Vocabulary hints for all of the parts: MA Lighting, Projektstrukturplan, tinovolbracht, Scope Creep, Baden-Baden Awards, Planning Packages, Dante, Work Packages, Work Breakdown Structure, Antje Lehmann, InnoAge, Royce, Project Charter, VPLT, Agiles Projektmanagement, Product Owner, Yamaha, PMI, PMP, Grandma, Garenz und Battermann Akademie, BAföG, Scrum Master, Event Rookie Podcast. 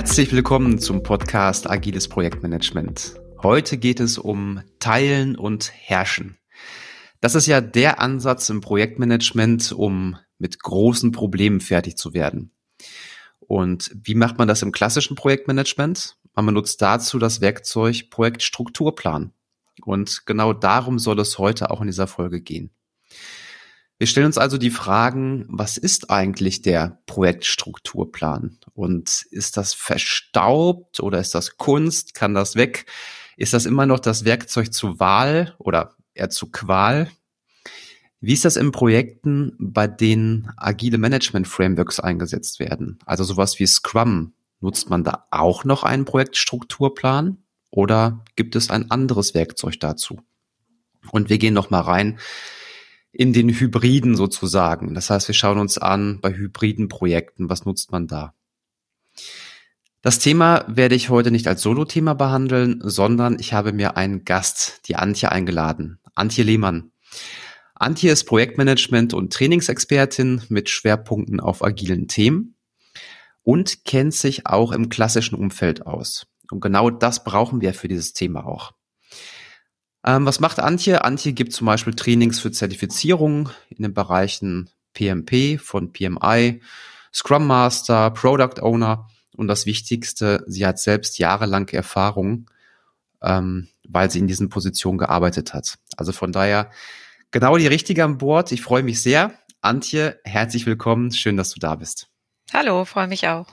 Herzlich willkommen zum Podcast Agiles Projektmanagement. Heute geht es um Teilen und Herrschen. Das ist ja der Ansatz im Projektmanagement, um mit großen Problemen fertig zu werden. Und wie macht man das im klassischen Projektmanagement? Man benutzt dazu das Werkzeug Projektstrukturplan. Und genau darum soll es heute auch in dieser Folge gehen. Wir stellen uns also die Fragen, was ist eigentlich der Projektstrukturplan? Und ist das verstaubt oder ist das Kunst? Kann das weg? Ist das immer noch das Werkzeug zur Wahl oder eher zur Qual? Wie ist das in Projekten, bei denen agile Management-Frameworks eingesetzt werden? Also sowas wie Scrum. Nutzt man da auch noch einen Projektstrukturplan oder gibt es ein anderes Werkzeug dazu? Und wir gehen nochmal rein in den Hybriden sozusagen. Das heißt, wir schauen uns an, bei hybriden Projekten, was nutzt man da? Das Thema werde ich heute nicht als Solo-Thema behandeln, sondern ich habe mir einen Gast, die Antje, eingeladen. Antje Lehmann. Antje ist Projektmanagement- und Trainingsexpertin mit Schwerpunkten auf agilen Themen und kennt sich auch im klassischen Umfeld aus. Und genau das brauchen wir für dieses Thema auch. Was macht Antje? Antje gibt zum Beispiel Trainings für Zertifizierung in den Bereichen PMP von PMI, Scrum Master, Product Owner und das Wichtigste, sie hat selbst jahrelang Erfahrung, weil sie in diesen Positionen gearbeitet hat. Also von daher genau die Richtige an Bord. Ich freue mich sehr. Antje, herzlich willkommen. Schön, dass du da bist. Hallo, freue mich auch.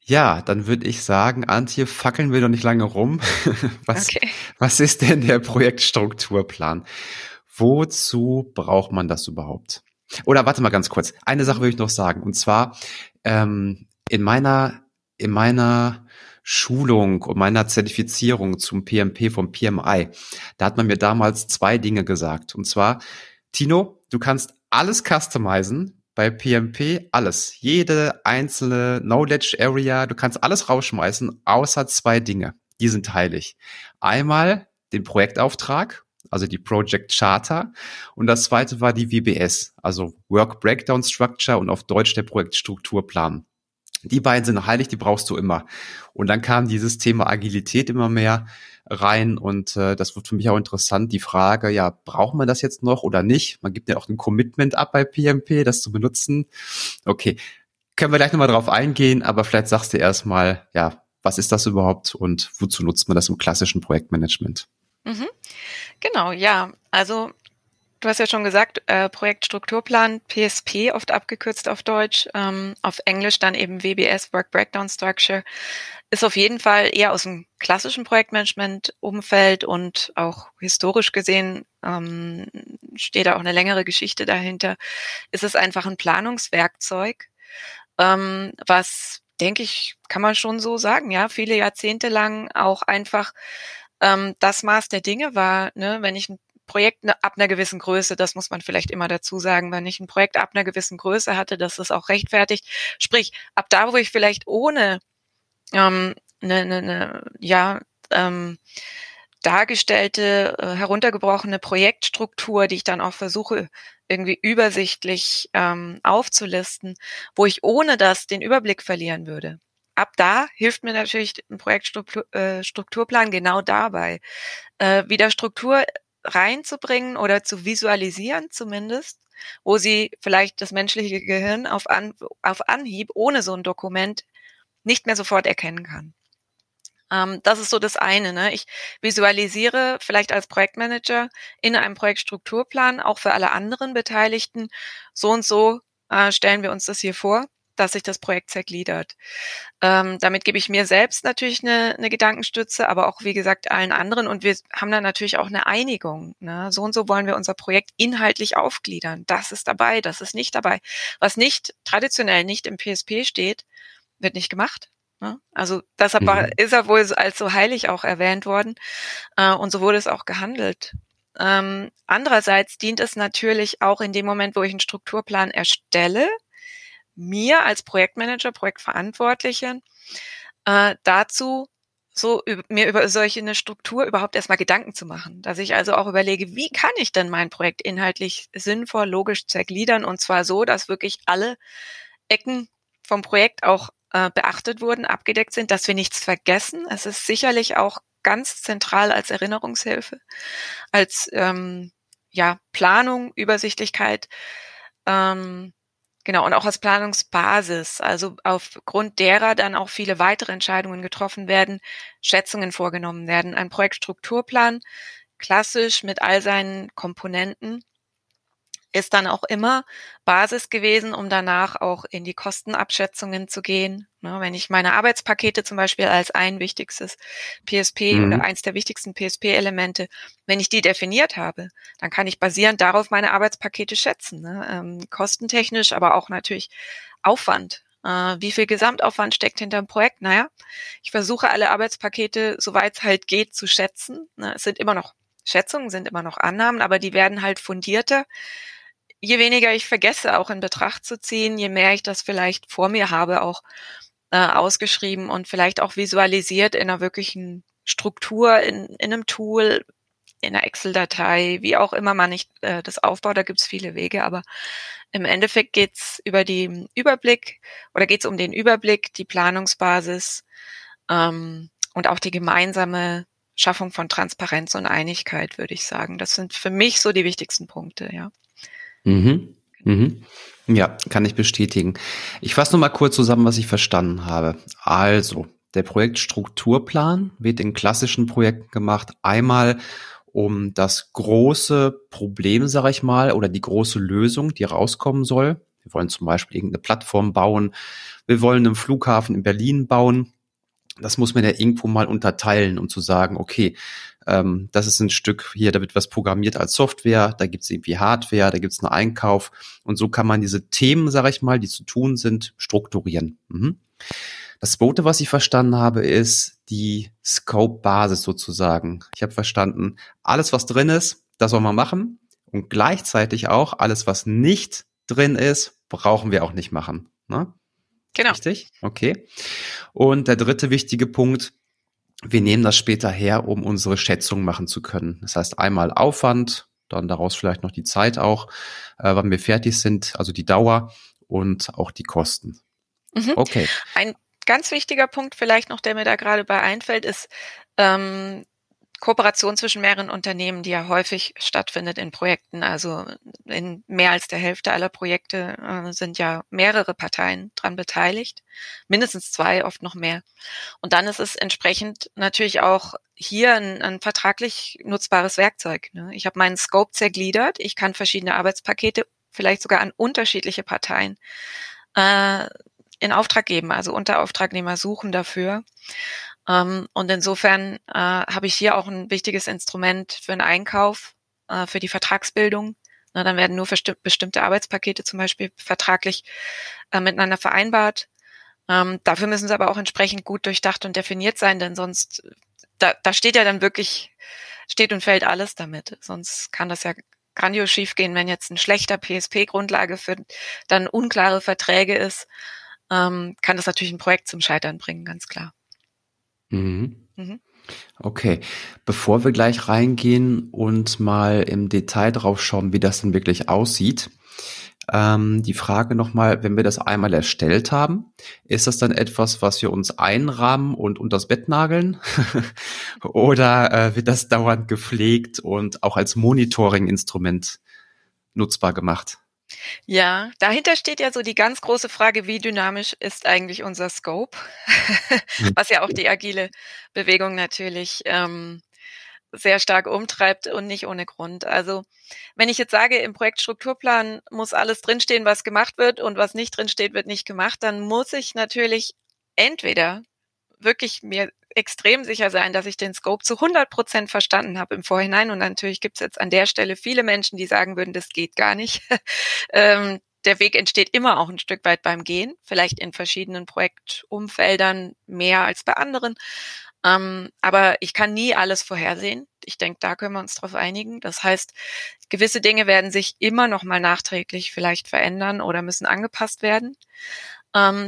Ja, dann würde ich sagen, Antje, fackeln wir doch nicht lange rum. Was ist denn der Projektstrukturplan? Wozu braucht man das überhaupt? Oder warte mal ganz kurz. Eine Sache würde ich noch sagen. Und zwar in meiner Schulung und meiner Zertifizierung zum PMP vom PMI, da hat man mir damals zwei Dinge gesagt. Und zwar, Tino, du kannst alles customizen. Bei PMP alles, jede einzelne Knowledge Area, du kannst alles rausschmeißen, außer zwei Dinge, die sind heilig. Einmal den Projektauftrag, also die Project Charter, und das zweite war die WBS, also Work Breakdown Structure und auf Deutsch der Projektstrukturplan. Die beiden sind heilig, die brauchst du immer. Und dann kam dieses Thema Agilität immer mehr rein und das wird für mich auch interessant, die Frage, ja, braucht man das jetzt noch oder nicht? Man gibt ja auch ein Commitment ab bei PMP, das zu benutzen. Okay, können wir gleich nochmal drauf eingehen, aber vielleicht sagst du erstmal, ja, was ist das überhaupt und wozu nutzt man das im klassischen Projektmanagement? Mhm. Genau, ja, also du hast ja schon gesagt, Projektstrukturplan, PSP, oft abgekürzt auf Deutsch, auf Englisch dann eben WBS, Work Breakdown Structure, ist auf jeden Fall eher aus dem klassischen Projektmanagement-Umfeld und auch historisch gesehen steht da auch eine längere Geschichte dahinter, ist es einfach ein Planungswerkzeug, was, denke ich, kann man schon so sagen, ja, viele Jahrzehnte lang auch einfach das Maß der Dinge war, ne, wenn ich ein Projekt ab einer gewissen Größe, das muss man vielleicht immer dazu sagen, wenn ich ein Projekt ab einer gewissen Größe hatte, dass das auch rechtfertigt. Sprich, ab da, wo ich vielleicht ohne dargestellte, heruntergebrochene Projektstruktur, die ich dann auch versuche, irgendwie übersichtlich aufzulisten, wo ich ohne das den Überblick verlieren würde. Ab da hilft mir natürlich ein Projektstrukturplan genau dabei, wieder Struktur reinzubringen oder zu visualisieren zumindest, wo sie vielleicht das menschliche Gehirn auf Anhieb ohne so ein Dokument nicht mehr sofort erkennen kann. Das ist so das eine, ne? Ich visualisiere vielleicht als Projektmanager in einem Projektstrukturplan, auch für alle anderen Beteiligten, so und so stellen wir uns das hier vor, dass sich das Projekt zergliedert. Damit gebe ich mir selbst natürlich eine Gedankenstütze, aber auch, wie gesagt, allen anderen. Und wir haben dann natürlich auch eine Einigung, ne? So und so wollen wir unser Projekt inhaltlich aufgliedern. Das ist dabei, das ist nicht dabei. Was nicht traditionell nicht im PSP steht, wird nicht gemacht, ne? Also deshalb ist er wohl als so heilig auch erwähnt worden. Und so wurde es auch gehandelt. Andererseits dient es natürlich auch in dem Moment, wo ich einen Strukturplan erstelle, mir als Projektmanager, Projektverantwortliche, dazu, mir über solche eine Struktur überhaupt erstmal Gedanken zu machen. Dass ich also auch überlege, wie kann ich denn mein Projekt inhaltlich sinnvoll, logisch zergliedern und zwar so, dass wirklich alle Ecken vom Projekt auch beachtet wurden, abgedeckt sind, dass wir nichts vergessen. Es ist sicherlich auch ganz zentral als Erinnerungshilfe, als Planung, Übersichtlichkeit, und auch als Planungsbasis, also aufgrund derer dann auch viele weitere Entscheidungen getroffen werden, Schätzungen vorgenommen werden. Ein Projektstrukturplan, klassisch mit all seinen Komponenten, ist dann auch immer Basis gewesen, um danach auch in die Kostenabschätzungen zu gehen. Ne, wenn ich meine Arbeitspakete zum Beispiel als ein wichtigstes PSP oder eins der wichtigsten PSP-Elemente, wenn ich die definiert habe, dann kann ich basierend darauf meine Arbeitspakete schätzen. Ne? Kostentechnisch, aber auch natürlich Aufwand. Wie viel Gesamtaufwand steckt hinter dem Projekt? Naja, ich versuche alle Arbeitspakete, soweit es halt geht, zu schätzen. Ne? Es sind immer noch Schätzungen, sind immer noch Annahmen, aber die werden halt fundierter. Je weniger ich vergesse, auch in Betracht zu ziehen, je mehr ich das vielleicht vor mir habe, auch ausgeschrieben und vielleicht auch visualisiert in einer wirklichen Struktur, in einem Tool, in einer Excel-Datei, wie auch immer man nicht das aufbaut, da gibt es viele Wege, aber im Endeffekt geht es über den Überblick oder geht es um den Überblick, die Planungsbasis und auch die gemeinsame Schaffung von Transparenz und Einigkeit, würde ich sagen. Das sind für mich so die wichtigsten Punkte, ja. Mhm. Mhm. Ja, kann ich bestätigen. Ich fasse nochmal kurz zusammen, was ich verstanden habe. Also, der Projektstrukturplan wird in klassischen Projekten gemacht. Einmal, um das große Problem, sage ich mal, oder die große Lösung, die rauskommen soll. Wir wollen zum Beispiel irgendeine Plattform bauen. Wir wollen einen Flughafen in Berlin bauen. Das muss man ja irgendwo mal unterteilen, um zu sagen, okay, das ist ein Stück hier, da wird was programmiert als Software, da gibt's irgendwie Hardware, da gibt's einen Einkauf und so kann man diese Themen, sage ich mal, die zu tun sind, strukturieren. Mhm. Das zweite, was ich verstanden habe, ist die Scope-Basis sozusagen. Ich habe verstanden, alles, was drin ist, das soll man machen und gleichzeitig auch alles, was nicht drin ist, brauchen wir auch nicht machen, ne? Genau. Richtig? Okay. Und der dritte wichtige Punkt, wir nehmen das später her, um unsere Schätzung machen zu können. Das heißt einmal Aufwand, dann daraus vielleicht noch die Zeit auch, wann wir fertig sind, also die Dauer und auch die Kosten. Mhm. Okay. Ein ganz wichtiger Punkt vielleicht noch, der mir da gerade bei einfällt, ist Kooperation zwischen mehreren Unternehmen, die ja häufig stattfindet in Projekten. Also in mehr als der Hälfte aller Projekte sind ja mehrere Parteien dran beteiligt. Mindestens zwei, oft noch mehr. Und dann ist es entsprechend natürlich auch hier ein vertraglich nutzbares Werkzeug, ne? Ich habe meinen Scope zergliedert. Ich kann verschiedene Arbeitspakete vielleicht sogar an unterschiedliche Parteien in Auftrag geben, also Unterauftragnehmer suchen dafür. Und insofern habe ich hier auch ein wichtiges Instrument für den Einkauf, für die Vertragsbildung. Na, dann werden nur bestimmte Arbeitspakete zum Beispiel vertraglich miteinander vereinbart. Dafür müssen sie aber auch entsprechend gut durchdacht und definiert sein, denn sonst, da steht ja dann wirklich, steht und fällt alles damit. Sonst kann das ja grandios schiefgehen, wenn jetzt ein schlechter PSP-Grundlage für dann unklare Verträge ist, kann das natürlich ein Projekt zum Scheitern bringen, ganz klar. Mhm. Okay, bevor wir gleich reingehen und mal im Detail drauf schauen, wie das denn wirklich aussieht, die Frage nochmal, wenn wir das einmal erstellt haben, ist das dann etwas, was wir uns einrahmen und unters Bett nageln oder wird das dauernd gepflegt und auch als Monitoring-Instrument nutzbar gemacht? Ja, dahinter steht ja so die ganz große Frage, wie dynamisch ist eigentlich unser Scope, was ja auch die agile Bewegung natürlich sehr stark umtreibt und nicht ohne Grund. Also wenn ich jetzt sage, im Projektstrukturplan muss alles drinstehen, was gemacht wird und was nicht drinsteht, wird nicht gemacht, dann muss ich natürlich entweder wirklich mir extrem sicher sein, dass ich den Scope zu 100% verstanden habe im Vorhinein. Und natürlich gibt es jetzt an der Stelle viele Menschen, die sagen würden, das geht gar nicht. Der Weg entsteht immer auch ein Stück weit beim Gehen, vielleicht in verschiedenen Projektumfeldern mehr als bei anderen. Aber ich kann nie alles vorhersehen. Ich denke, da können wir uns drauf einigen. Das heißt, gewisse Dinge werden sich immer noch mal nachträglich vielleicht verändern oder müssen angepasst werden.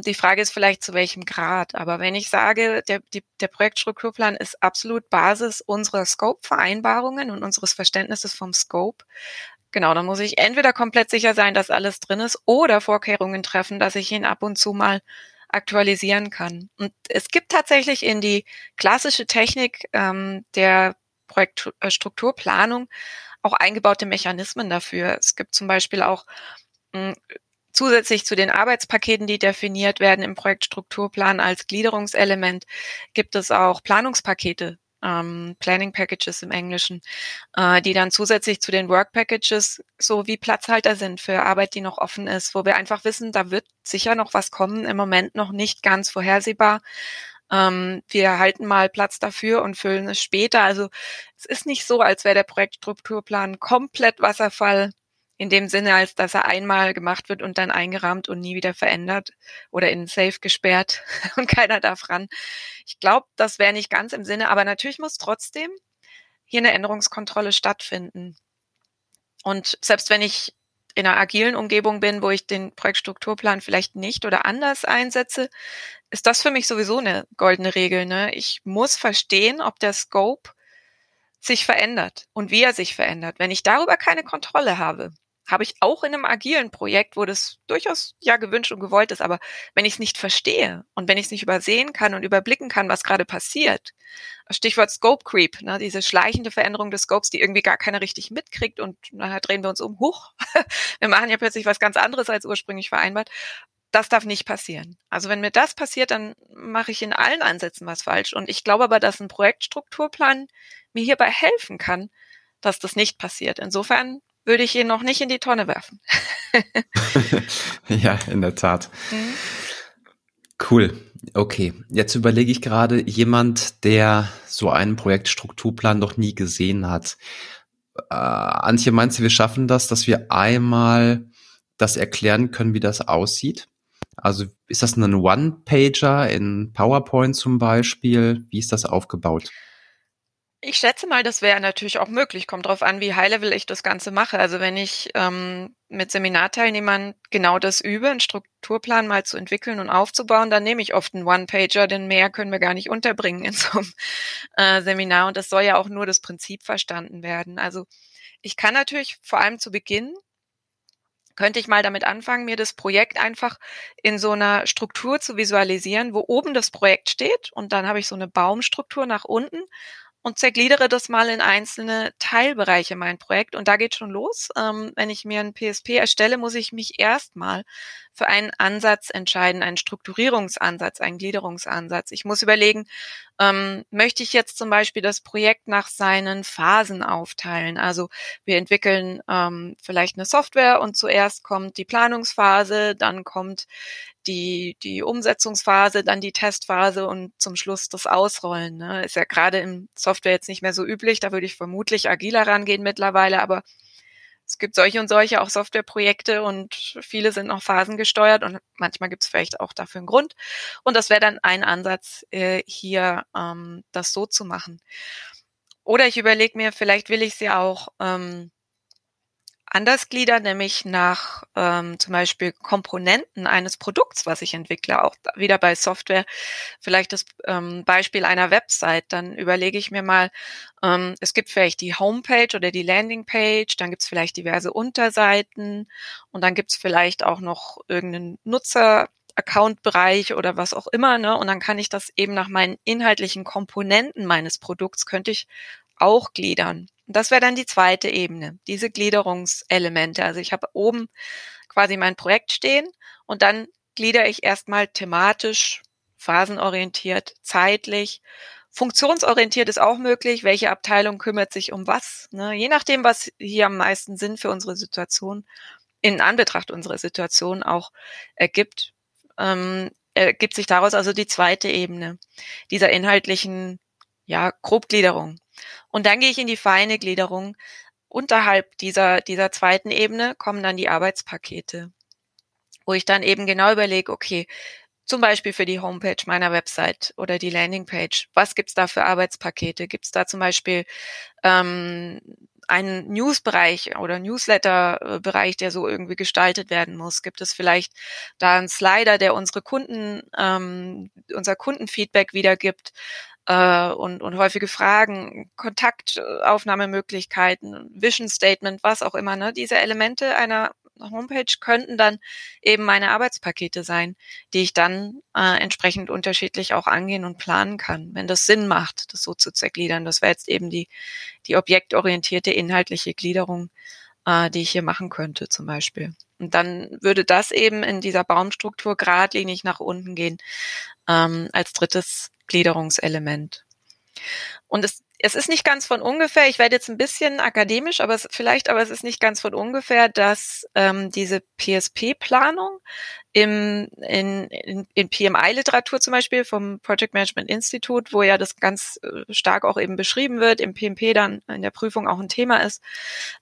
Die Frage ist vielleicht, zu welchem Grad. Aber wenn ich sage, der Projektstrukturplan ist absolut Basis unserer Scope-Vereinbarungen und unseres Verständnisses vom Scope, Genau, dann muss ich entweder komplett sicher sein, dass alles drin ist, oder Vorkehrungen treffen, dass ich ihn ab und zu mal aktualisieren kann. Und es gibt tatsächlich in die klassische Technik der Projektstrukturplanung auch eingebaute Mechanismen dafür. Es gibt zum Beispiel auch zusätzlich zu den Arbeitspaketen, die definiert werden im Projektstrukturplan als Gliederungselement, gibt es auch Planungspakete, Planning Packages im Englischen, die dann zusätzlich zu den Work Packages so wie Platzhalter sind für Arbeit, die noch offen ist, wo wir einfach wissen, da wird sicher noch was kommen, im Moment noch nicht ganz vorhersehbar. Wir halten mal Platz dafür und füllen es später. Also es ist nicht so, als wäre der Projektstrukturplan komplett Wasserfall in dem Sinne, als dass er einmal gemacht wird und dann eingerahmt und nie wieder verändert oder in Safe gesperrt und keiner darf ran. Ich glaube, das wäre nicht ganz im Sinne, aber natürlich muss trotzdem hier eine Änderungskontrolle stattfinden. Und selbst wenn ich in einer agilen Umgebung bin, wo ich den Projektstrukturplan vielleicht nicht oder anders einsetze, ist das für mich sowieso eine goldene Regel, ne? Ich muss verstehen, ob der Scope sich verändert und wie er sich verändert. Wenn ich darüber keine Kontrolle habe, habe ich auch in einem agilen Projekt, wo das durchaus ja gewünscht und gewollt ist, aber wenn ich es nicht verstehe und wenn ich es nicht übersehen kann und überblicken kann, was gerade passiert, Stichwort Scope Creep, ne, diese schleichende Veränderung des Scopes, die irgendwie gar keiner richtig mitkriegt und nachher drehen wir uns um, huch, wir machen ja plötzlich was ganz anderes als ursprünglich vereinbart. Das darf nicht passieren. Also wenn mir das passiert, dann mache ich in allen Ansätzen was falsch. Und ich glaube aber, dass ein Projektstrukturplan mir hierbei helfen kann, dass das nicht passiert. Insofern würde ich ihn noch nicht in die Tonne werfen. Ja, in der Tat. Mhm. Cool. Okay, jetzt überlege ich gerade, jemand, der so einen Projektstrukturplan noch nie gesehen hat. Antje, meinst du, wir schaffen das, dass wir einmal das erklären können, wie das aussieht? Also ist das ein One-Pager in PowerPoint zum Beispiel? Wie ist das aufgebaut? Ich schätze mal, das wäre natürlich auch möglich. Kommt drauf an, wie high-level ich das Ganze mache. Also wenn ich mit Seminarteilnehmern genau das übe, einen Strukturplan mal zu entwickeln und aufzubauen, dann nehme ich oft einen One-Pager, denn mehr können wir gar nicht unterbringen in so einem Seminar. Und das soll ja auch nur das Prinzip verstanden werden. Also ich kann natürlich vor allem zu Beginn, könnte ich mal damit anfangen, mir das Projekt einfach in so einer Struktur zu visualisieren, wo oben das Projekt steht und dann habe ich so eine Baumstruktur nach unten und zergliedere das mal in einzelne Teilbereiche, mein Projekt. Und da geht schon los. Wenn ich mir ein PSP erstelle, muss ich mich erstmal für einen Ansatz entscheiden, einen Strukturierungsansatz, einen Gliederungsansatz. Ich muss überlegen, möchte ich jetzt zum Beispiel das Projekt nach seinen Phasen aufteilen? Also wir entwickeln vielleicht eine Software und zuerst kommt die Planungsphase, dann kommt die Umsetzungsphase, dann die Testphase und zum Schluss das Ausrollen, ne? Ist ja gerade im Software jetzt nicht mehr so üblich, da würde ich vermutlich agiler rangehen mittlerweile, aber es gibt solche und solche auch Softwareprojekte und viele sind noch phasengesteuert und manchmal gibt es vielleicht auch dafür einen Grund. Und das wäre dann ein Ansatz, hier das so zu machen. Oder ich überlege mir, vielleicht will ich sie auch anders gliedern, nämlich nach zum Beispiel Komponenten eines Produkts, was ich entwickle, auch wieder bei Software, vielleicht das Beispiel einer Website, dann überlege ich mir mal, es gibt vielleicht die Homepage oder die Landingpage, dann gibt es vielleicht diverse Unterseiten und dann gibt es vielleicht auch noch irgendeinen Nutzer-Account-Bereich oder was auch immer, ne? Und dann kann ich das eben nach meinen inhaltlichen Komponenten meines Produkts, könnte ich auch gliedern. Das wäre dann die zweite Ebene, diese Gliederungselemente. Also ich habe oben quasi mein Projekt stehen und dann gliedere ich erstmal thematisch, phasenorientiert, zeitlich. Funktionsorientiert ist auch möglich. Welche Abteilung kümmert sich um was? Ne? Je nachdem, was hier am meisten Sinn für unsere Situation, in Anbetracht unserer Situation auch ergibt, ergibt sich daraus also die zweite Ebene dieser inhaltlichen, ja, Grobgliederung. Und dann gehe ich in die feine Gliederung. Unterhalb dieser zweiten Ebene kommen dann die Arbeitspakete, wo ich dann eben genau überlege, okay, zum Beispiel für die Homepage meiner Website oder die Landingpage, was gibt's da für Arbeitspakete? Gibt's da zum Beispiel einen Newsbereich oder Newsletterbereich, der so irgendwie gestaltet werden muss? Gibt es vielleicht da einen Slider, der unser Kundenfeedback wiedergibt? und häufige Fragen, Kontaktaufnahmemöglichkeiten, Vision Statement, was auch immer, ne? Diese Elemente einer Homepage könnten dann eben meine Arbeitspakete sein, die ich dann entsprechend unterschiedlich auch angehen und planen kann, wenn das Sinn macht, das so zu zergliedern. Das wäre jetzt eben die objektorientierte inhaltliche Gliederung, die ich hier machen könnte zum Beispiel. Und dann würde das eben in dieser Baumstruktur geradlinig nach unten gehen als drittes Gliederungselement. Und es ist nicht ganz von ungefähr, ich werde jetzt ein bisschen akademisch, aber es ist nicht ganz von ungefähr, dass diese PSP-Planung in PMI-Literatur zum Beispiel vom Project Management Institute, wo ja das ganz stark auch eben beschrieben wird, im PMP dann in der Prüfung auch ein Thema ist,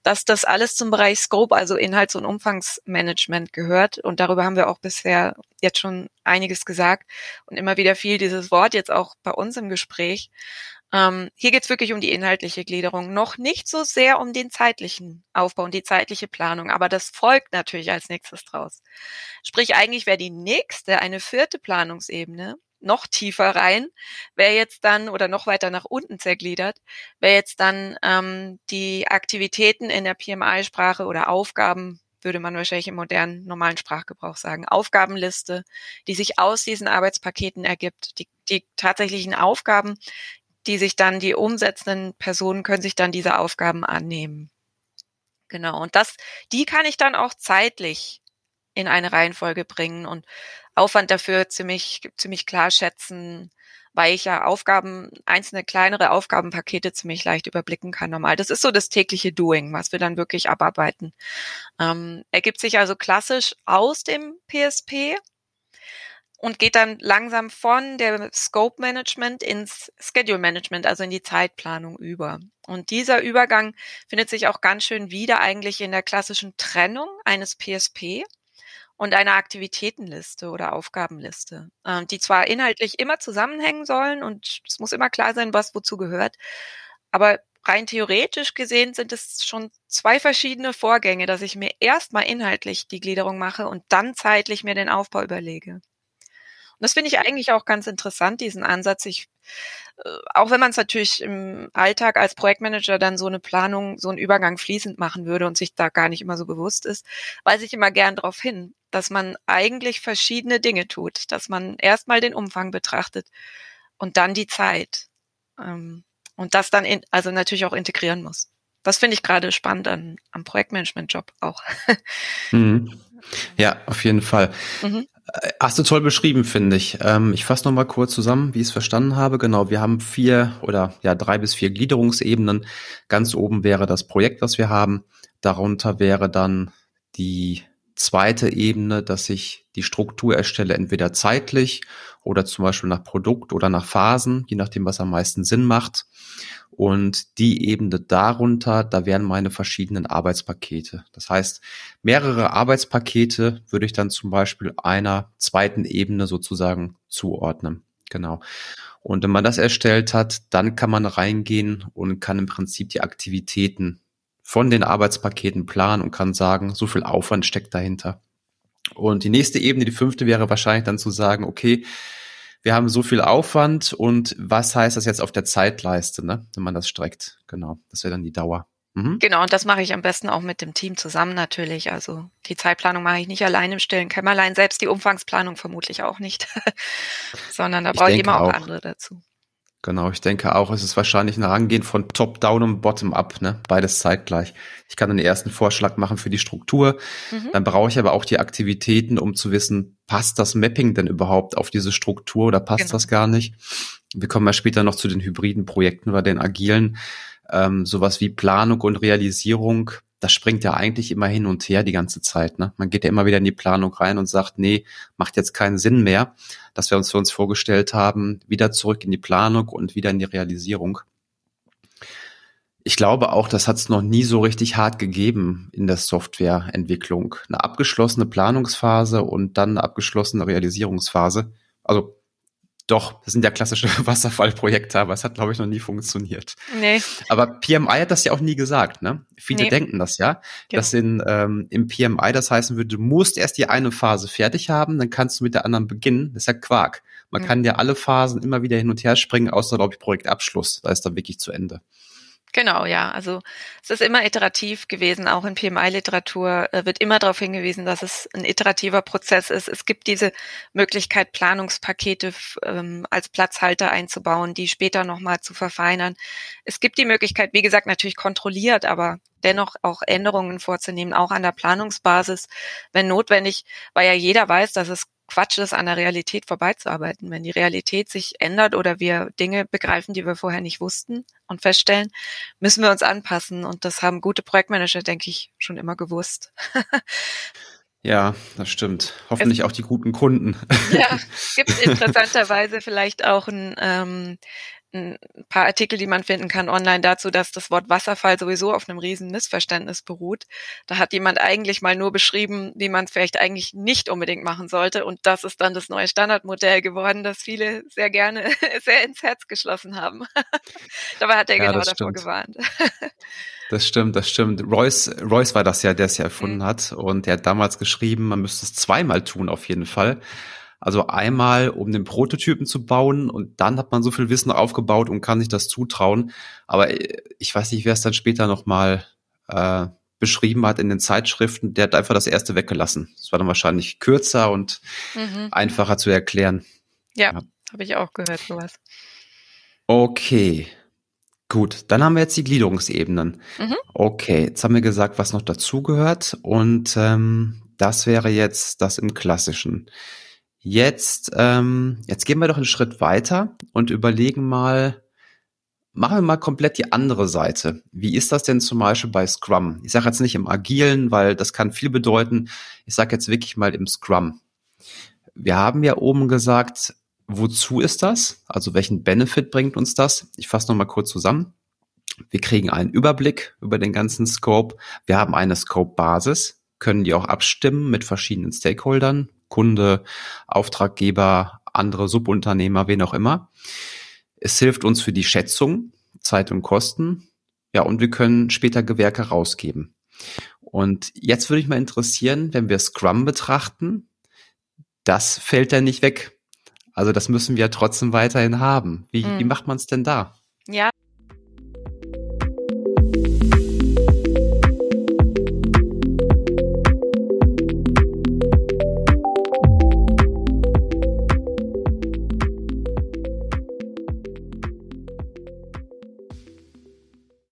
dass das alles zum Bereich Scope, also Inhalts- und Umfangsmanagement gehört. Und darüber haben wir auch bisher jetzt schon einiges gesagt und immer wieder viel dieses Wort jetzt auch bei uns im Gespräch. Hier geht es wirklich um die inhaltliche Gliederung, noch nicht so sehr um den zeitlichen Aufbau und die zeitliche Planung, aber das folgt natürlich als nächstes draus. Sprich, eigentlich wäre die nächste, eine vierte Planungsebene, noch tiefer rein, wäre jetzt dann oder noch weiter nach unten zergliedert, wäre jetzt dann die Aktivitäten in der PMI-Sprache oder Aufgaben, würde man wahrscheinlich im modernen, normalen Sprachgebrauch sagen, Aufgabenliste, die sich aus diesen Arbeitspaketen ergibt, die tatsächlichen Aufgaben, die sich dann, die umsetzenden Personen können sich dann diese Aufgaben annehmen. Genau, und die kann ich dann auch zeitlich in eine Reihenfolge bringen und Aufwand dafür ziemlich klar schätzen, weil ich ja einzelne kleinere Aufgabenpakete ziemlich leicht überblicken kann normal. Das ist so das tägliche Doing, was wir dann wirklich abarbeiten. Ergibt sich also klassisch aus dem PSP, und geht dann langsam von der Scope-Management ins Schedule-Management, also in die Zeitplanung über. Und dieser Übergang findet sich auch ganz schön wieder eigentlich in der klassischen Trennung eines PSP und einer Aktivitätenliste oder Aufgabenliste, die zwar inhaltlich immer zusammenhängen sollen und es muss immer klar sein, was wozu gehört, aber rein theoretisch gesehen sind es schon zwei verschiedene Vorgänge, dass ich mir erstmal inhaltlich die Gliederung mache und dann zeitlich mir den Aufbau überlege. Das finde ich eigentlich auch ganz interessant, diesen Ansatz. Auch wenn man es natürlich im Alltag als Projektmanager dann so eine Planung, so einen Übergang fließend machen würde und sich da gar nicht immer so bewusst ist, weise ich immer gern darauf hin, dass man eigentlich verschiedene Dinge tut, dass man erstmal den Umfang betrachtet und dann die Zeit und das dann also natürlich auch integrieren muss. Das finde ich gerade spannend am Projektmanagement-Job auch. Mhm. Ja, auf jeden Fall. Mhm. Hast du toll beschrieben, finde ich. Ich fasse nochmal kurz zusammen, wie ich es verstanden habe. Genau, wir haben 3 bis 4 Gliederungsebenen. Ganz oben wäre das Projekt, was wir haben. Darunter wäre dann die zweite Ebene, dass ich die Struktur erstelle, entweder zeitlich oder zum Beispiel nach Produkt oder nach Phasen, je nachdem, was am meisten Sinn macht. Und die Ebene darunter, da wären meine verschiedenen Arbeitspakete. Das heißt, mehrere Arbeitspakete würde ich dann zum Beispiel einer zweiten Ebene sozusagen zuordnen. Genau. Und wenn man das erstellt hat, dann kann man reingehen und kann im Prinzip die Aktivitäten von den Arbeitspaketen planen und kann sagen, so viel Aufwand steckt dahinter. Und die nächste Ebene, die 5. wäre wahrscheinlich dann zu sagen, okay, wir haben so viel Aufwand und was heißt das jetzt auf der Zeitleiste, ne? Wenn man das streckt? Genau, das wäre dann die Dauer. Mhm. Genau, und das mache ich am besten auch mit dem Team zusammen natürlich. Also die Zeitplanung mache ich nicht alleine im stillen Kämmerlein, selbst die Umfangsplanung vermutlich auch nicht, sondern da brauche ich immer auch andere dazu. Genau, ich denke auch, es ist wahrscheinlich ein Herangehen von Top-Down und Bottom-Up, ne? Beides zeitgleich. Ich kann den ersten Vorschlag machen für die Struktur, dann brauche ich aber auch die Aktivitäten, um zu wissen, passt das Mapping denn überhaupt auf diese Struktur oder passt das gar nicht? Wir kommen ja später noch zu den hybriden Projekten oder den agilen, sowas wie Planung und Realisierung, das springt ja eigentlich immer hin und her die ganze Zeit, ne? Man geht ja immer wieder in die Planung rein und sagt, nee, macht jetzt keinen Sinn mehr, dass wir uns für uns vorgestellt haben, wieder zurück in die Planung und wieder in die Realisierung. Ich glaube auch, das hat es noch nie so richtig hart gegeben in der Softwareentwicklung. Eine abgeschlossene Planungsphase und dann eine abgeschlossene Realisierungsphase. Also doch, das sind ja klassische Wasserfallprojekte, aber es hat, glaube ich, noch nie funktioniert. Nee. Aber PMI hat das ja auch nie gesagt, ne? Viele denken das ja, genau. Dass im PMI das heißen würde, du musst erst die eine Phase fertig haben, dann kannst du mit der anderen beginnen. Das ist ja Quark. Man kann ja alle Phasen immer wieder hin und her springen, außer, glaube ich, Projektabschluss. Da ist dann wirklich zu Ende. Genau, ja. Also es ist immer iterativ gewesen, auch in PMI-Literatur wird immer darauf hingewiesen, dass es ein iterativer Prozess ist. Es gibt diese Möglichkeit, Planungspakete als Platzhalter einzubauen, die später nochmal zu verfeinern. Es gibt die Möglichkeit, wie gesagt, natürlich kontrolliert, aber dennoch auch Änderungen vorzunehmen, auch an der Planungsbasis, wenn notwendig, weil ja jeder weiß, dass es Quatsch ist, an der Realität vorbeizuarbeiten. Wenn die Realität sich ändert oder wir Dinge begreifen, die wir vorher nicht wussten und feststellen, müssen wir uns anpassen. Und das haben gute Projektmanager, denke ich, schon immer gewusst. Ja, das stimmt. Hoffentlich auch die guten Kunden. Ja, gibt interessanterweise vielleicht auch ein paar Artikel, die man finden kann online dazu, dass das Wort Wasserfall sowieso auf einem riesen Missverständnis beruht. Da hat jemand eigentlich mal nur beschrieben, wie man es vielleicht eigentlich nicht unbedingt machen sollte. Und das ist dann das neue Standardmodell geworden, das viele sehr gerne sehr ins Herz geschlossen haben. Dabei hat er ja, genau davor gewarnt. Das stimmt. Royce war das ja, der es ja erfunden hat. Und der hat damals geschrieben, man müsste es zweimal tun auf jeden Fall. Also einmal, um den Prototypen zu bauen, und dann hat man so viel Wissen aufgebaut und kann sich das zutrauen. Aber ich weiß nicht, wer es dann später nochmal beschrieben hat in den Zeitschriften, der hat einfach das erste weggelassen. Das war dann wahrscheinlich kürzer und einfacher zu erklären. Ja. Habe ich auch gehört, sowas. Okay, gut. Dann haben wir jetzt die Gliederungsebenen. Okay, jetzt haben wir gesagt, was noch dazugehört, und das wäre jetzt das im Klassischen. Jetzt gehen wir doch einen Schritt weiter und überlegen mal, machen wir mal komplett die andere Seite. Wie ist das denn zum Beispiel bei Scrum? Ich sage jetzt nicht im Agilen, weil das kann viel bedeuten. Ich sage jetzt wirklich mal im Scrum. Wir haben ja oben gesagt, wozu ist das? Also welchen Benefit bringt uns das? Ich fasse nochmal kurz zusammen. Wir kriegen einen Überblick über den ganzen Scope. Wir haben eine Scope-Basis, können die auch abstimmen mit verschiedenen Stakeholdern. Kunde, Auftraggeber, andere Subunternehmer, wen auch immer. Es hilft uns für die Schätzung, Zeit und Kosten. Ja, und wir können später Gewerke rausgeben. Und jetzt würde ich mal interessieren, wenn wir Scrum betrachten, das fällt ja nicht weg. Also das müssen wir ja trotzdem weiterhin haben. Wie macht man es denn da?